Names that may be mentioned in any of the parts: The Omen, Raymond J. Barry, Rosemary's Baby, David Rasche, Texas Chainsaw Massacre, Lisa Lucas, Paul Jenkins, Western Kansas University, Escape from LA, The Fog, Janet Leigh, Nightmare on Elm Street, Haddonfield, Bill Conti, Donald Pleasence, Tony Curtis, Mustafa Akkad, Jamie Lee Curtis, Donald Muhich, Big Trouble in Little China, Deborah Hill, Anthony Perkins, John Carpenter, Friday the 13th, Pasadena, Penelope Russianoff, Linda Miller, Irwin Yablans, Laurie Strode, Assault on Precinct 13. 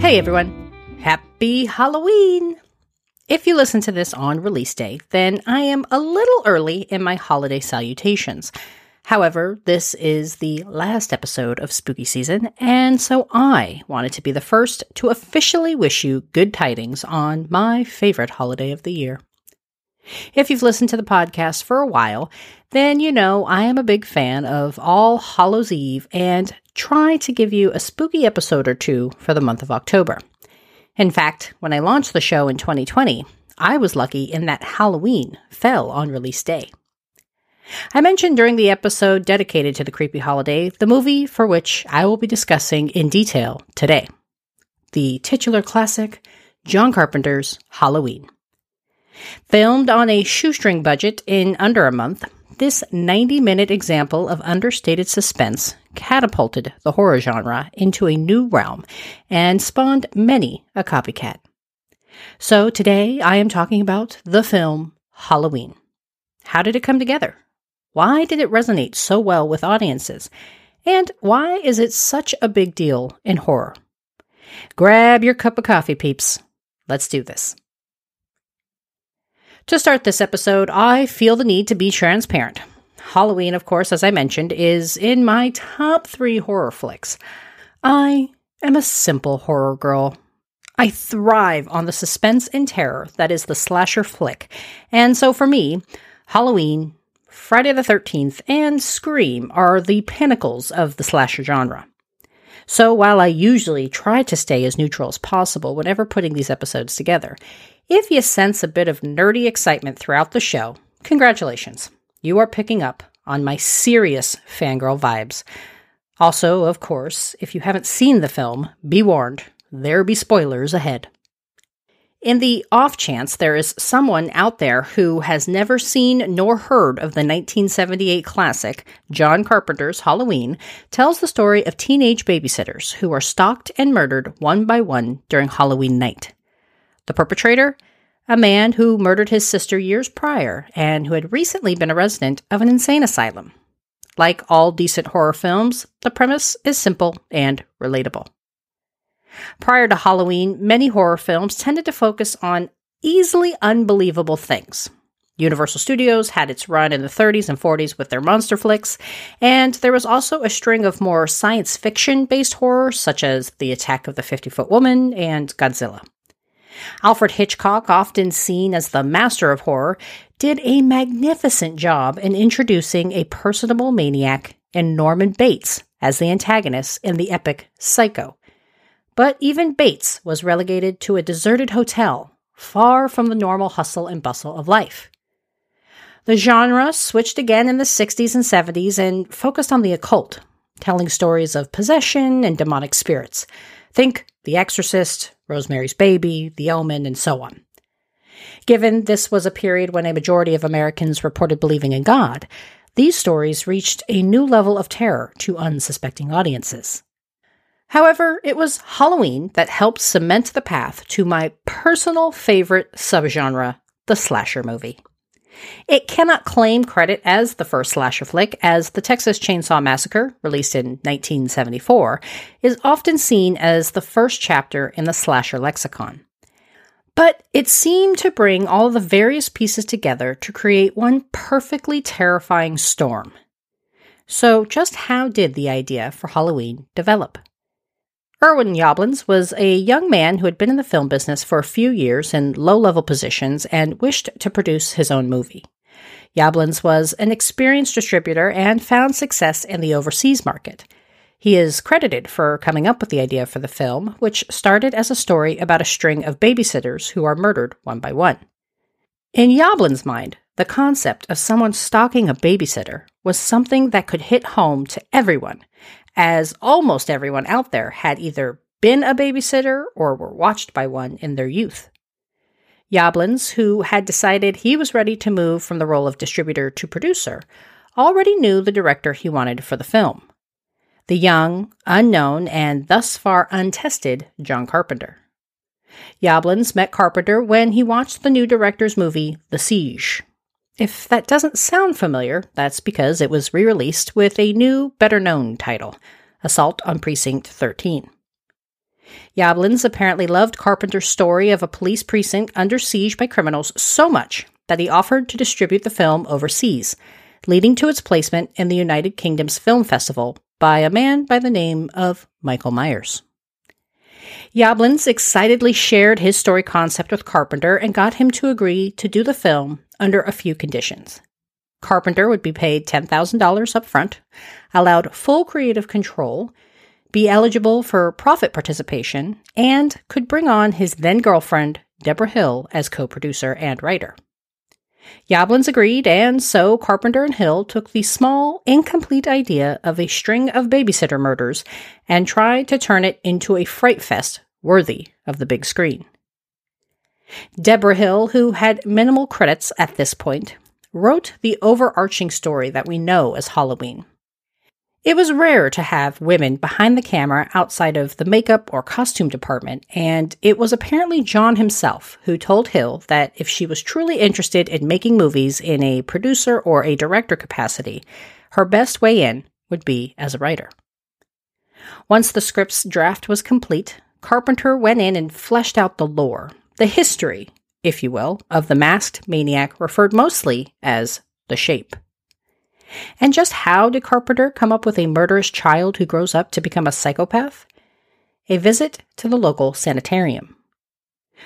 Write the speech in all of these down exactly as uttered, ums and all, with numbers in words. Hey everyone, happy Halloween! If you listen to this on release day, then I am a little early in my holiday salutations. However, this is the last episode of spooky season, and so I wanted to be the first to officially wish you good tidings on my favorite holiday of the year. If you've listened to the podcast for a while, then you know I am a big fan of All Hallows Eve and try to give you a spooky episode or two for the month of October. In fact, when I launched the show in twenty twenty, I was lucky in that Halloween fell on release day. I mentioned during the episode dedicated to the creepy holiday the movie for which I will be discussing in detail today, the titular classic, John Carpenter's Halloween. Filmed on a shoestring budget in under a month, this ninety-minute example of understated suspense catapulted the horror genre into a new realm and spawned many a copycat. So today I am talking about the film Halloween. How did it come together? Why did it resonate so well with audiences? And why is it such a big deal in horror? Grab your cup of coffee, peeps. Let's do this. To start this episode, I feel the need to be transparent. Halloween, of course, as I mentioned, is in my top three horror flicks. I am a simple horror girl. I thrive on the suspense and terror that is the slasher flick. And so for me, Halloween, Friday the thirteenth, and Scream are the pinnacles of the slasher genre. So while I usually try to stay as neutral as possible whenever putting these episodes together, if you sense a bit of nerdy excitement throughout the show, congratulations. You are picking up on my serious fangirl vibes. Also, of course, if you haven't seen the film, be warned, there be spoilers ahead. In the off chance there is someone out there who has never seen nor heard of the nineteen seventy-eight classic, John Carpenter's Halloween, tells the story of teenage babysitters who are stalked and murdered one by one during Halloween night. The perpetrator, a man who murdered his sister years prior and who had recently been a resident of an insane asylum. Like all decent horror films, the premise is simple and relatable. Prior to Halloween, many horror films tended to focus on easily unbelievable things. Universal Studios had its run in the thirties and forties with their monster flicks, and there was also a string of more science fiction-based horror, such as The Attack of the fifty-foot Woman and Godzilla. Alfred Hitchcock, often seen as the master of horror, did a magnificent job in introducing a personable maniac in Norman Bates as the antagonist in the epic Psycho. But even Bates was relegated to a deserted hotel, far from the normal hustle and bustle of life. The genre switched again in the sixties and seventies and focused on the occult, telling stories of possession and demonic spirits. Think The Exorcist, Rosemary's Baby, The Omen, and so on. Given this was a period when a majority of Americans reported believing in God, these stories reached a new level of terror to unsuspecting audiences. However, it was Halloween that helped cement the path to my personal favorite subgenre, the slasher movie. It cannot claim credit as the first slasher flick, as the Texas Chainsaw Massacre, released in nineteen seventy-four, is often seen as the first chapter in the slasher lexicon. But it seemed to bring all the various pieces together to create one perfectly terrifying storm. So just how did the idea for Halloween develop? Irwin Yablans was a young man who had been in the film business for a few years in low-level positions and wished to produce his own movie. Yablans was an experienced distributor and found success in the overseas market. He is credited for coming up with the idea for the film, which started as a story about a string of babysitters who are murdered one by one. In Yablans' mind, the concept of someone stalking a babysitter was something that could hit home to everyone, as almost everyone out there had either been a babysitter or were watched by one in their youth. Yablans, who had decided he was ready to move from the role of distributor to producer, already knew the director he wanted for the film: the young, unknown, and thus far untested John Carpenter. Yablans met Carpenter when he watched the new director's movie, The Siege. If that doesn't sound familiar, that's because it was re-released with a new, better-known title, Assault on Precinct thirteen. Yablans apparently loved Carpenter's story of a police precinct under siege by criminals so much that he offered to distribute the film overseas, leading to its placement in the United Kingdom's Film Festival by a man by the name of Michael Myers. Yablans excitedly shared his story concept with Carpenter and got him to agree to do the film under a few conditions. Carpenter would be paid ten thousand dollars up front, allowed full creative control, be eligible for profit participation, and could bring on his then-girlfriend, Deborah Hill, as co-producer and writer. Yablans agreed, and so Carpenter and Hill took the small, incomplete idea of a string of babysitter murders and tried to turn it into a fright fest worthy of the big screen. Deborah Hill, who had minimal credits at this point, wrote the overarching story that we know as Halloween. It was rare to have women behind the camera outside of the makeup or costume department, and it was apparently John himself who told Hill that if she was truly interested in making movies in a producer or a director capacity, her best way in would be as a writer. Once the script's draft was complete, Carpenter went in and fleshed out the lore, the history, if you will, of the masked maniac referred mostly as the Shape. And just how did Carpenter come up with a murderous child who grows up to become a psychopath? A visit to the local sanitarium.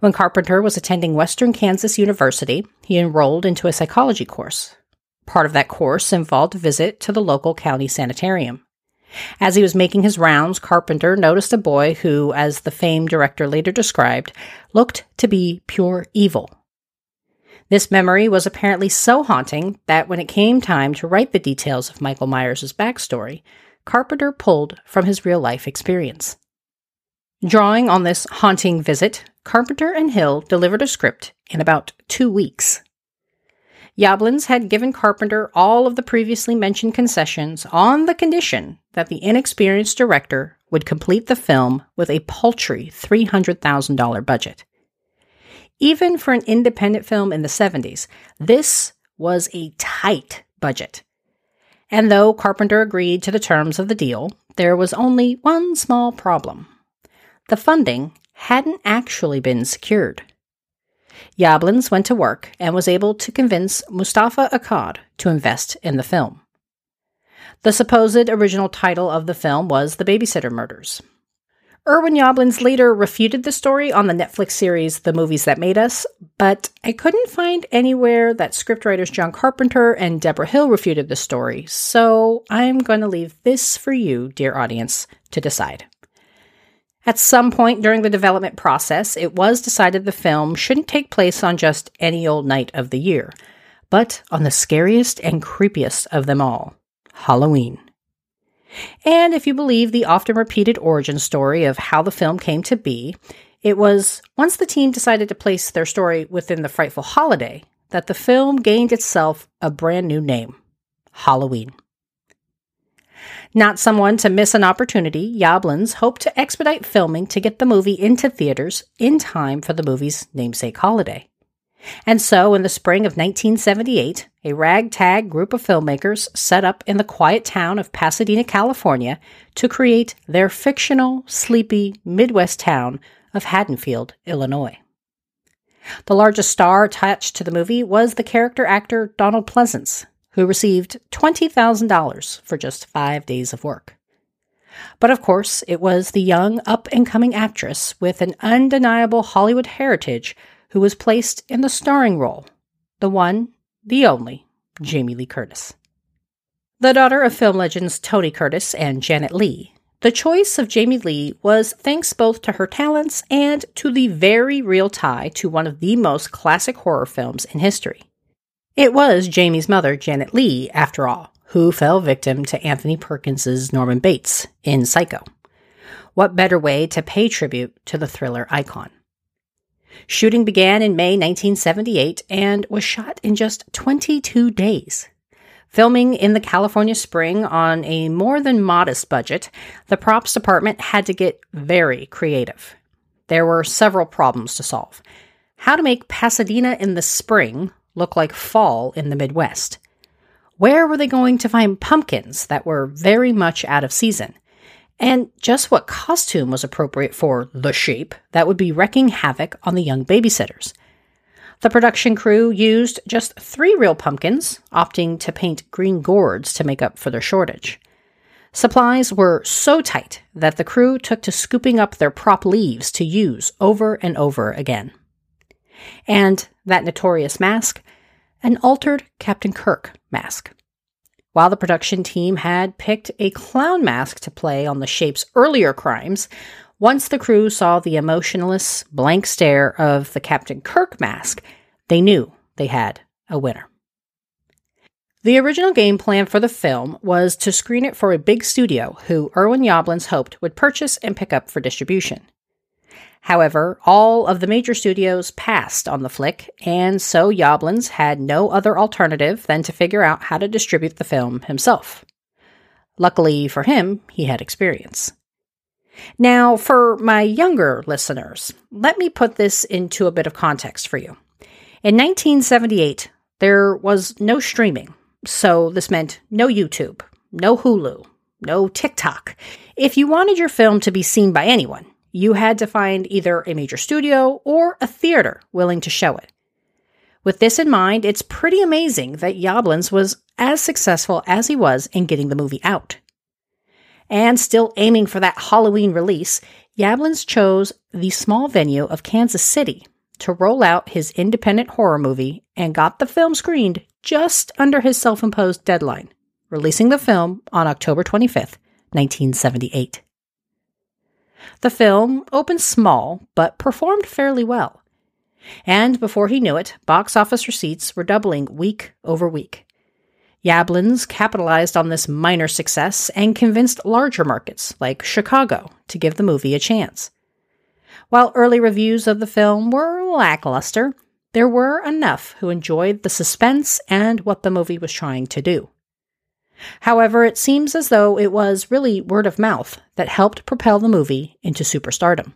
When Carpenter was attending Western Kansas University, he enrolled into a psychology course. Part of that course involved a visit to the local county sanitarium. As he was making his rounds, Carpenter noticed a boy who, as the famed director later described, looked to be pure evil. This memory was apparently so haunting that when it came time to write the details of Michael Myers' backstory, Carpenter pulled from his real-life experience. Drawing on this haunting visit, Carpenter and Hill delivered a script in about two weeks. Yablans had given Carpenter all of the previously mentioned concessions on the condition that the inexperienced director would complete the film with a paltry three hundred thousand dollars budget. Even for an independent film in the seventies, this was a tight budget. And though Carpenter agreed to the terms of the deal, there was only one small problem. The funding hadn't actually been secured. Yablans went to work and was able to convince Mustafa Akkad to invest in the film. The supposed original title of the film was The Babysitter Murders. Irwin Yablans later refuted the story on the Netflix series The Movies That Made Us, but I couldn't find anywhere that scriptwriters John Carpenter and Deborah Hill refuted the story, so I'm going to leave this for you, dear audience, to decide. At some point during the development process, it was decided the film shouldn't take place on just any old night of the year, but on the scariest and creepiest of them all, Halloween. And if you believe the often repeated origin story of how the film came to be, it was once the team decided to place their story within the frightful holiday that the film gained itself a brand new name, Halloween. Not someone to miss an opportunity, Yablans hoped to expedite filming to get the movie into theaters in time for the movie's namesake holiday. And so, in the spring of nineteen seventy-eight, a ragtag group of filmmakers set up in the quiet town of Pasadena, California, to create their fictional, sleepy Midwest town of Haddonfield, Illinois. The largest star attached to the movie was the character actor Donald Pleasence, who received twenty thousand dollars for just five days of work. But of course, it was the young, up-and-coming actress with an undeniable Hollywood heritage who was placed in the starring role, the one, the only, Jamie Lee Curtis. The daughter of film legends Tony Curtis and Janet Leigh, the choice of Jamie Lee was thanks both to her talents and to the very real tie to one of the most classic horror films in history. It was Jamie's mother, Janet Leigh, after all, who fell victim to Anthony Perkins' Norman Bates in Psycho. What better way to pay tribute to the thriller icon? Shooting began in May nineteen seventy-eight and was shot in just twenty-two days. Filming in the California spring on a more than modest budget, the props department had to get very creative. There were several problems to solve. How to make Pasadena in the spring look like fall in the Midwest? Where were they going to find pumpkins that were very much out of season? And just what costume was appropriate for the shape that would be wrecking havoc on the young babysitters? The production crew used just three real pumpkins, opting to paint green gourds to make up for their shortage. Supplies were so tight that the crew took to scooping up their prop leaves to use over and over again. And that notorious mask, an altered Captain Kirk mask. While the production team had picked a clown mask to play on the shape's earlier crimes, once the crew saw the emotionless, blank stare of the Captain Kirk mask, they knew they had a winner. The original game plan for the film was to screen it for a big studio who Irwin Yablans hoped would purchase and pick up for distribution. However, all of the major studios passed on the flick, and so Yablans had no other alternative than to figure out how to distribute the film himself. Luckily for him, he had experience. Now, for my younger listeners, let me put this into a bit of context for you. In nineteen seventy-eight, there was no streaming, so this meant no YouTube, no Hulu, no TikTok. If you wanted your film to be seen by anyone, you had to find either a major studio or a theater willing to show it. With this in mind, it's pretty amazing that Yablans was as successful as he was in getting the movie out. And still aiming for that Halloween release, Yablans chose the small venue of Kansas City to roll out his independent horror movie and got the film screened just under his self-imposed deadline, releasing the film on October twenty-fifth, nineteen seventy-eight. The film opened small, but performed fairly well. And before he knew it, box office receipts were doubling week over week. Yablans capitalized on this minor success and convinced larger markets, like Chicago, to give the movie a chance. While early reviews of the film were lackluster, there were enough who enjoyed the suspense and what the movie was trying to do. However, it seems as though it was really word of mouth that helped propel the movie into superstardom.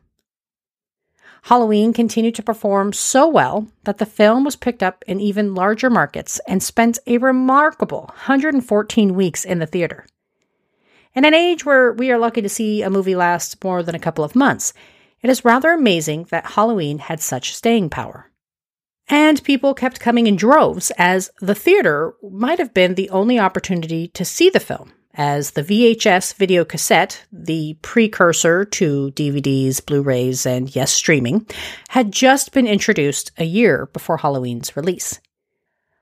Halloween continued to perform so well that the film was picked up in even larger markets and spent a remarkable one hundred fourteen weeks in the theater. In an age where we are lucky to see a movie last more than a couple of months, it is rather amazing that Halloween had such staying power. And people kept coming in droves, as the theater might have been the only opportunity to see the film, as the V H S video cassette, the precursor to D V Ds, Blu-rays, and yes, streaming, had just been introduced a year before Halloween's release.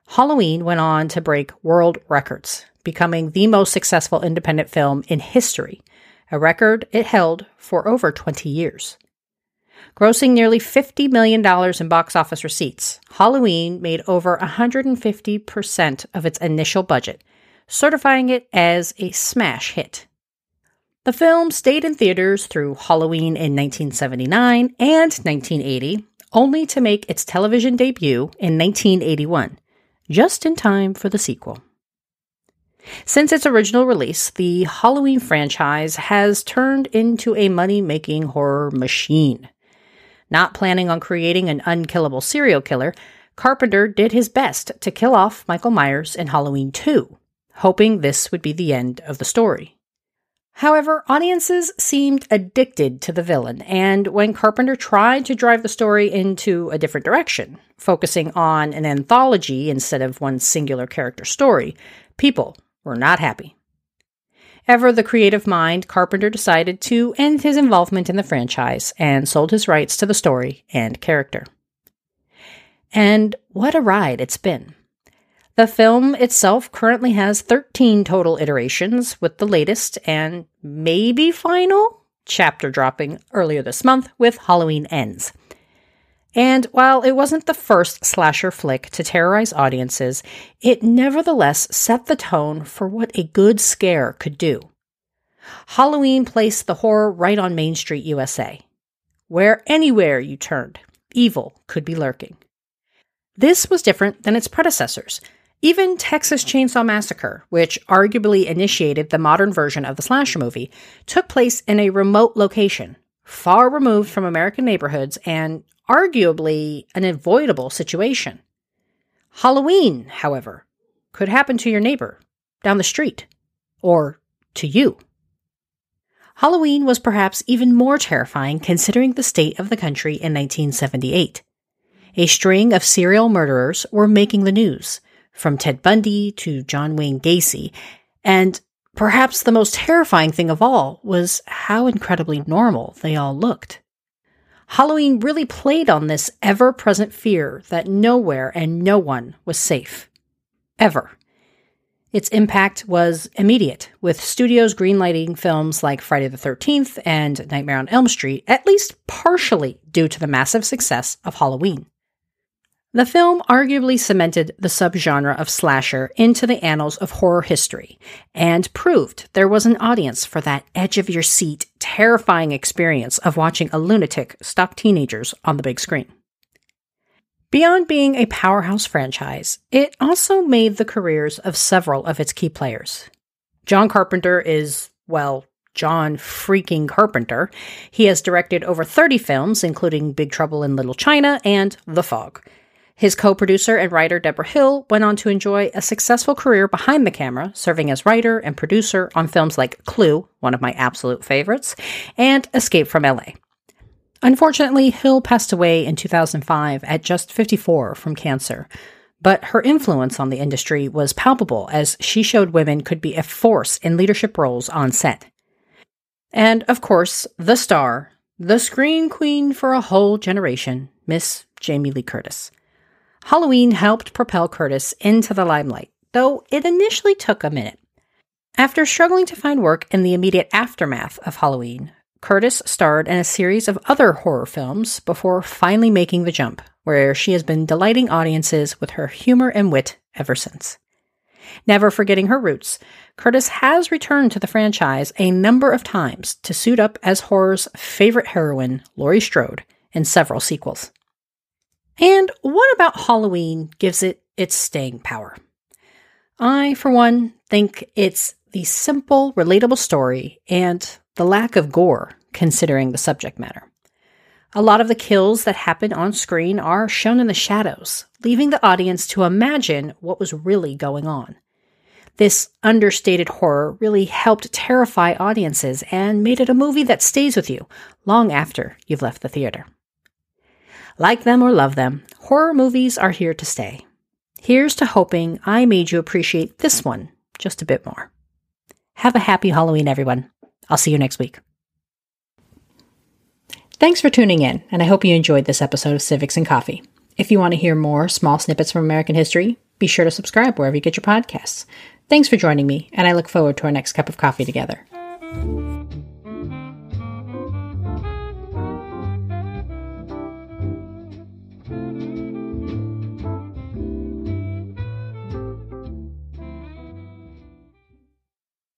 Halloween went on to break world records, becoming the most successful independent film in history, a record it held for over twenty years. Grossing nearly fifty million dollars in box office receipts, Halloween made over one hundred fifty percent of its initial budget, certifying it as a smash hit. The film stayed in theaters through Halloween in nineteen seventy-nine and nineteen eighty, only to make its television debut in nineteen eighty-one, just in time for the sequel. Since its original release, the Halloween franchise has turned into a money-making horror machine. Not planning on creating an unkillable serial killer, Carpenter did his best to kill off Michael Myers in Halloween two, hoping this would be the end of the story. However, audiences seemed addicted to the villain, and when Carpenter tried to drive the story into a different direction, focusing on an anthology instead of one singular character story, people were not happy. Ever the creative mind, Carpenter decided to end his involvement in the franchise and sold his rights to the story and character. And what a ride it's been. The film itself currently has thirteen total iterations, with the latest and maybe final chapter dropping earlier this month with Halloween Ends. And while it wasn't the first slasher flick to terrorize audiences, it nevertheless set the tone for what a good scare could do. Halloween placed the horror right on Main Street, U S A, where anywhere you turned, evil could be lurking. This was different than its predecessors. Even Texas Chainsaw Massacre, which arguably initiated the modern version of the slasher movie, took place in a remote location, far removed from American neighborhoods and arguably an avoidable situation. Halloween, however, could happen to your neighbor, down the street, or to you. Halloween was perhaps even more terrifying considering the state of the country in nineteen seventy-eight. A string of serial murderers were making the news, from Ted Bundy to John Wayne Gacy, and perhaps the most terrifying thing of all was how incredibly normal they all looked. Halloween really played on this ever-present fear that nowhere and no one was safe. Ever. Its impact was immediate, with studios greenlighting films like Friday the thirteenth and Nightmare on Elm Street, at least partially due to the massive success of Halloween. The film arguably cemented the subgenre of slasher into the annals of horror history, and proved there was an audience for that edge-of-your-seat, terrifying experience of watching a lunatic stalk teenagers on the big screen. Beyond being a powerhouse franchise, it also made the careers of several of its key players. John Carpenter is, well, John freaking Carpenter. He has directed over thirty films, including Big Trouble in Little China and The Fog. His co-producer and writer Deborah Hill went on to enjoy a successful career behind the camera, serving as writer and producer on films like Clue, one of my absolute favorites, and Escape from L A. Unfortunately, Hill passed away in two thousand five at just fifty-four from cancer, but her influence on the industry was palpable as she showed women could be a force in leadership roles on set. And, of course, the star, the scream queen for a whole generation, Miss Jamie Lee Curtis. Halloween helped propel Curtis into the limelight, though it initially took a minute. After struggling to find work in the immediate aftermath of Halloween, Curtis starred in a series of other horror films before finally making the jump, where she has been delighting audiences with her humor and wit ever since. Never forgetting her roots, Curtis has returned to the franchise a number of times to suit up as horror's favorite heroine, Laurie Strode, in several sequels. And what about Halloween gives it its staying power? I, for one, think it's the simple, relatable story and the lack of gore, considering the subject matter. A lot of the kills that happen on screen are shown in the shadows, leaving the audience to imagine what was really going on. This understated horror really helped terrify audiences and made it a movie that stays with you long after you've left the theater. Like them or love them, horror movies are here to stay. Here's to hoping I made you appreciate this one just a bit more. Have a happy Halloween, everyone. I'll see you next week. Thanks for tuning in, and I hope you enjoyed this episode of Civics and Coffee. If you want to hear more small snippets from American history, be sure to subscribe wherever you get your podcasts. Thanks for joining me, and I look forward to our next cup of coffee together.